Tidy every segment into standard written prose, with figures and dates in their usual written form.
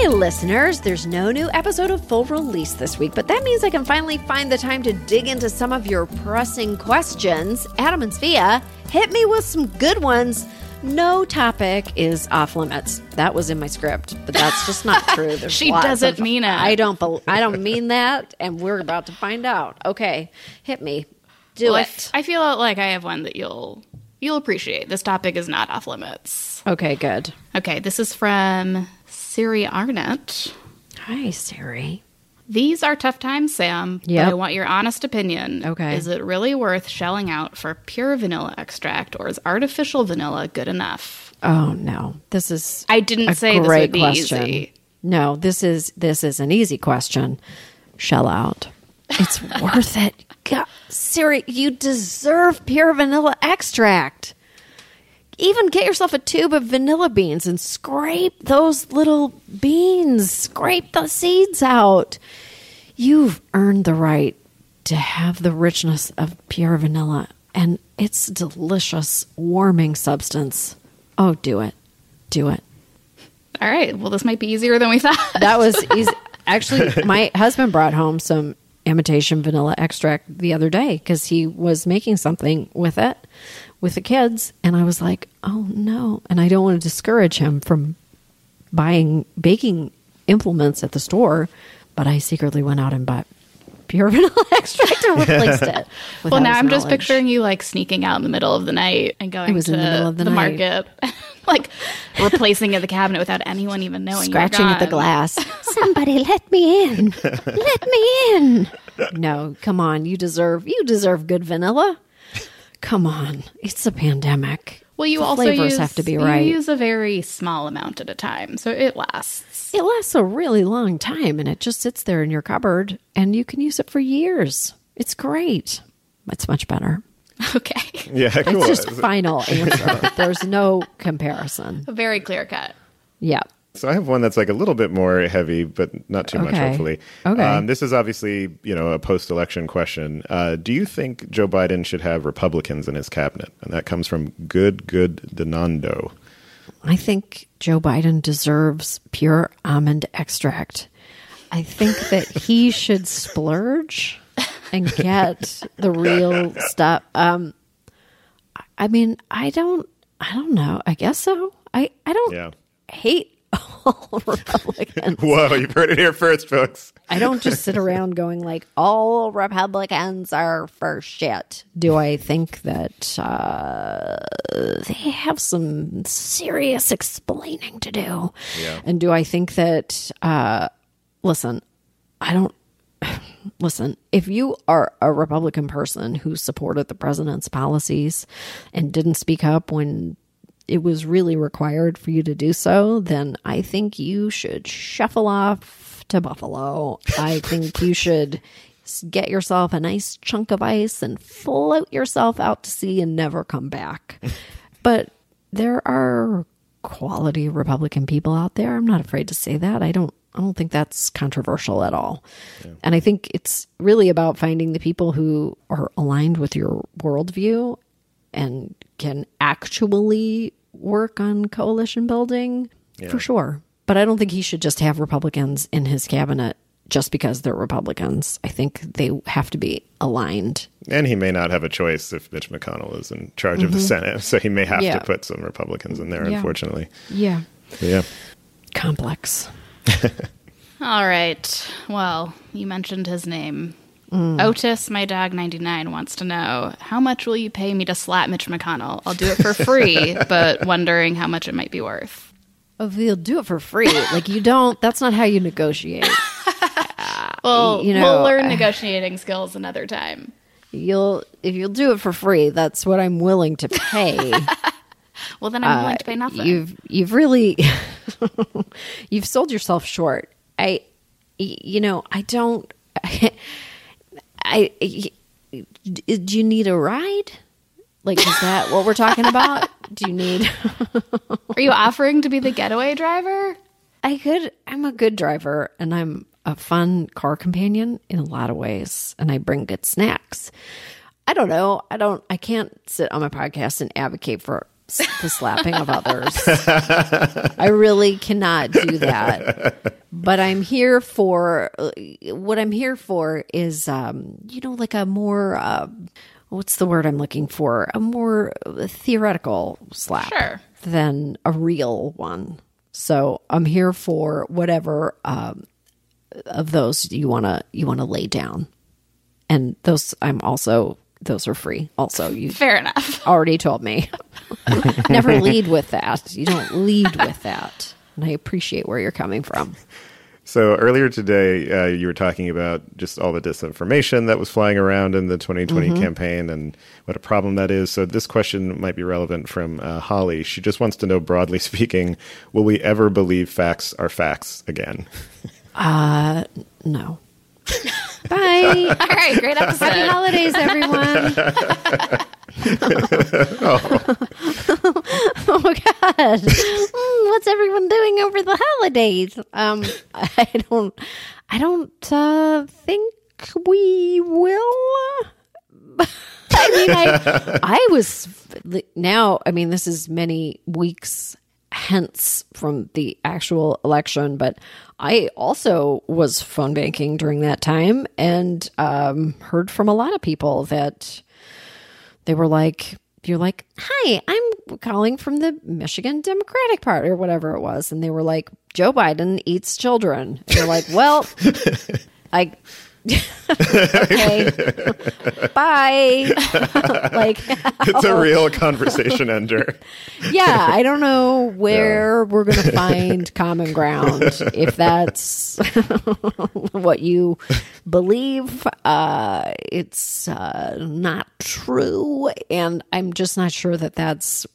Hi, listeners. There's no new episode of Full Release this week, but that means I can finally find the time to dig into some of your pressing questions. Adam and Svea, hit me with some good ones. No topic is off limits. That was in my script, but that's just not true. She doesn't mean it. I don't mean that, and we're about to find out. Okay, hit me. Do it. I feel like I have one that you'll appreciate. This topic is not off limits. Okay, good. Okay, this is from Siri Arnett. Hi, Siri. These are tough times, Sam, but I want your honest opinion. Okay. Is it really worth shelling out for pure vanilla extract, or is artificial vanilla good enough? Oh, no. This is I didn't a say this would be question. Easy. No, this is an easy question. Shell out. It's worth it. God, Siri, you deserve pure vanilla extract. Even get yourself a tube of vanilla beans and scrape those little beans. Scrape the seeds out. You've earned the right to have the richness of pure vanilla and its delicious warming substance. Oh, do it. Do it. All right. Well, this might be easier than we thought. That was easy. Actually, my husband brought home some imitation vanilla extract the other day because he was making something with it. With the kids, and I was like, oh no. And I don't want to discourage him from buying baking implements at the store, but I secretly went out and bought pure vanilla extract and replaced it. Well, now I'm just picturing you like sneaking out in the middle of the night and going to the market, like replacing the cabinet without anyone even knowing. Scratching at the glass. Somebody let me in. Let me in. No, come on. You deserve good vanilla. Come on. It's a pandemic. Well, you also have to be right. You use a very small amount at a time, so it lasts. It lasts a really long time, and it just sits there in your cupboard, and you can use it for years. It's great. It's much better. Okay. Yeah, cool. It's just final answer. There's no comparison. A very clear cut. Yeah. So I have one that's like a little bit more heavy, but not too much, hopefully. Okay. This is obviously, a post-election question. Do you think Joe Biden should have Republicans in his cabinet? And that comes from Good Donando. I think Joe Biden deserves pure almond extract. I think that he should splurge and get the real stuff. I don't know. I guess so. I don't hate all Republicans. Whoa, you've heard it here first, folks. I don't just sit around going like, all Republicans are for shit. Do I think that they have some serious explaining to do? Yeah. And do I think that, if you are a Republican person who supported the president's policies and didn't speak up when it was really required for you to do so, then I think you should shuffle off to Buffalo. I think you should get yourself a nice chunk of ice and float yourself out to sea and never come back. But there are quality Republican people out there. I'm not afraid to say that. I don't think that's controversial at all. Yeah. And I think it's really about finding the people who are aligned with your worldview and can actually work on coalition building, for sure. But I don't think he should just have Republicans in his cabinet just because they're Republicans. I think they have to be aligned. And he may not have a choice if Mitch McConnell is in charge of the Senate. So he may have to put some Republicans in there, unfortunately. Yeah. Yeah. Complex. All right. Well, you mentioned his name. Otis, my dog 99, wants to know, how much will you pay me to slap Mitch McConnell? I'll do it for free, but wondering how much it might be worth. Oh, you'll do it for free. Like, you don't, that's not how you negotiate. Well, we'll learn negotiating skills another time. If you'll do it for free, that's what I'm willing to pay. Well, then I'm willing to pay nothing. You've really, you've sold yourself short. Do you need a ride? Like, is that what we're talking about? Are you offering to be the getaway driver? I'm a good driver, and I'm a fun car companion in a lot of ways, and I bring good snacks. I don't know. I can't sit on my podcast and advocate for the slapping of others. I really cannot do that. But I'm here for what I'm here for is, you know, like a more what's the word I'm looking for? A more theoretical slap than a real one. So I'm here for whatever of those you wanna lay down, and those I'm also. Those are free. Also, you fair enough. Already told me. Never lead with that. You don't lead with that. And I appreciate where you're coming from. So earlier today, you were talking about just all the disinformation that was flying around in the 2020 campaign and what a problem that is. So this question might be relevant from Holly. She just wants to know, broadly speaking, will we ever believe facts are facts again? No. Bye. All right, great episode. Happy holidays, everyone. Oh my God. What's everyone doing over the holidays? I don't think we will. I mean, I was now, I mean, this is many weeks hence from the actual election, but I also was phone banking during that time and heard from a lot of people that they were like, you're like, hi, I'm calling from the Michigan Democratic Party or whatever it was. And they were like, Joe Biden eats children. And they're like, well, I... okay. Bye. Like, it's a real conversation ender. Yeah, I don't know where we're going to find common ground if that's what you believe. It's not true, and I'm just not sure that that's.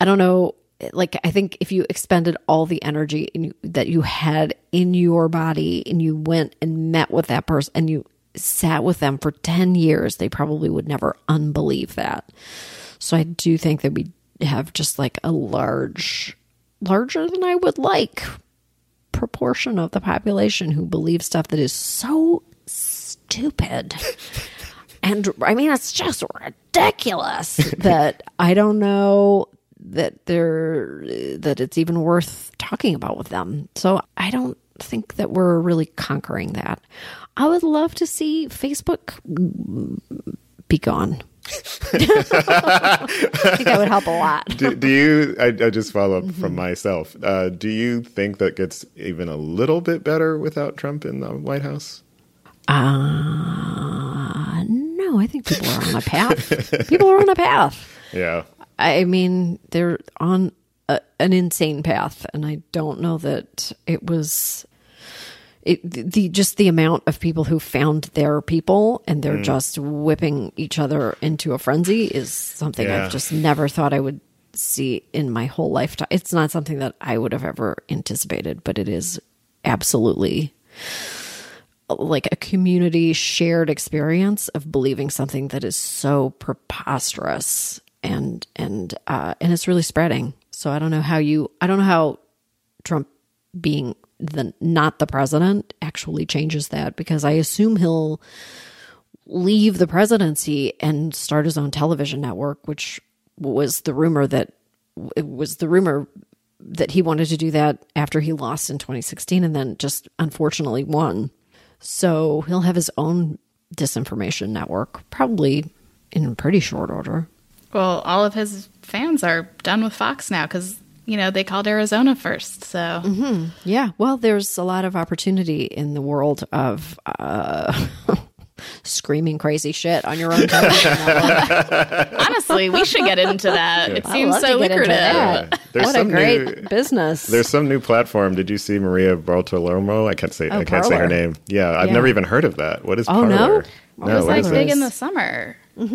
I don't know. Like, I think if you expended all the energy that you had in your body and you went and met with that person and you sat with them for 10 years, they probably would never unbelieve that. So I do think that we have just like a larger than I would like proportion of the population who believe stuff that is so stupid. And I mean, it's just ridiculous that I don't know that it's even worth talking about with them. So I don't think that we're really conquering that. I would love to see Facebook be gone. I think that would help a lot. Do you, I just follow up from myself. Do you think that gets even a little bit better without Trump in the White House? No, I think people are on a path. Yeah. I mean, they're on an insane path, and I don't know that it was just the amount of people who found their people and they're just whipping each other into a frenzy is something I've just never thought I would see in my whole lifetime. It's not something that I would have ever anticipated, but it is absolutely like a community shared experience of believing something that is so preposterous. And it's really spreading. So I don't know how Trump being not the president actually changes that, because I assume he'll leave the presidency and start his own television network, which was the rumor that he wanted to do that after he lost in 2016 and then just unfortunately won. So he'll have his own disinformation network probably in pretty short order. Well, all of his fans are done with Fox now because, you know, they called Arizona first. So, yeah, well, there's a lot of opportunity in the world of screaming crazy shit on your own television. Honestly, we should get into that. Yeah. It seems so lucrative. Yeah. What a great business. There's some new platform. Did you see Maria Bartolomo? I can't say her name. Yeah, I've never even heard of that. What is Parler? No? It was like big in the summer. It's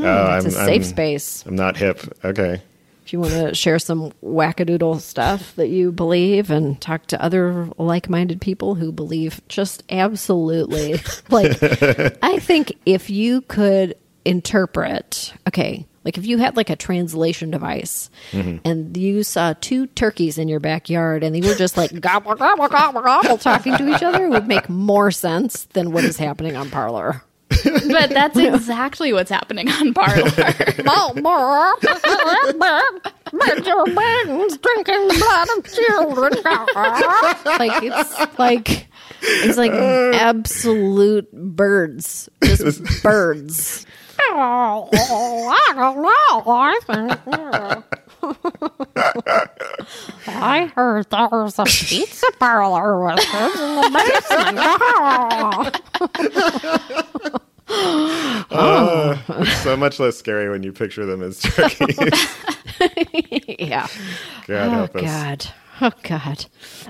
a safe space. I'm not hip. Okay. If you want to share some wackadoodle stuff that you believe and talk to other like-minded people who believe just absolutely. Like, I think if you could interpret, like if you had like a translation device and you saw two turkeys in your backyard and they were just like gobble, gobble, gobble, gobble talking to each other, it would make more sense than what is happening on Parler. But that's exactly what's happening on Parler. Major Biden's drinking blood of children. It's like absolute birds. Just birds. Oh, I don't know. I heard there was a pizza parlor with us in the basement. It's so much less scary when you picture them as turkeys. Yeah. God help us. Oh, God.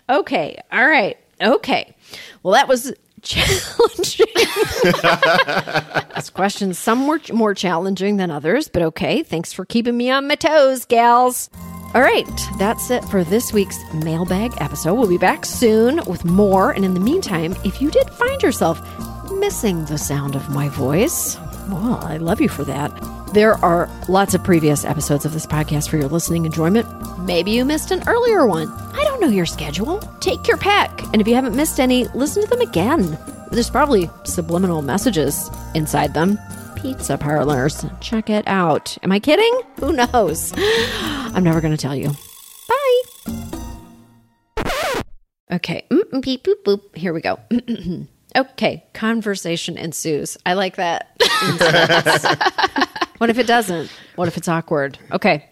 Okay. All right. Okay. Well, that was challenging. Those questions, some were more challenging than others, but okay. Thanks for keeping me on my toes, gals. All right, that's it for this week's mailbag episode. We'll be back soon with more. And in the meantime, if you did find yourself missing the sound of my voice, well, I love you for that. There are lots of previous episodes of this podcast for your listening enjoyment. Maybe you missed an earlier one. I don't know your schedule. Take your pick. And if you haven't missed any, listen to them again. There's probably subliminal messages inside them. Pizza parlors. Check it out. Am I kidding? Who knows? I'm never going to tell you. Bye. Okay. Beep, boop, boop. Here we go. Okay. Conversation ensues. I like that. What if it doesn't? What if it's awkward? Okay.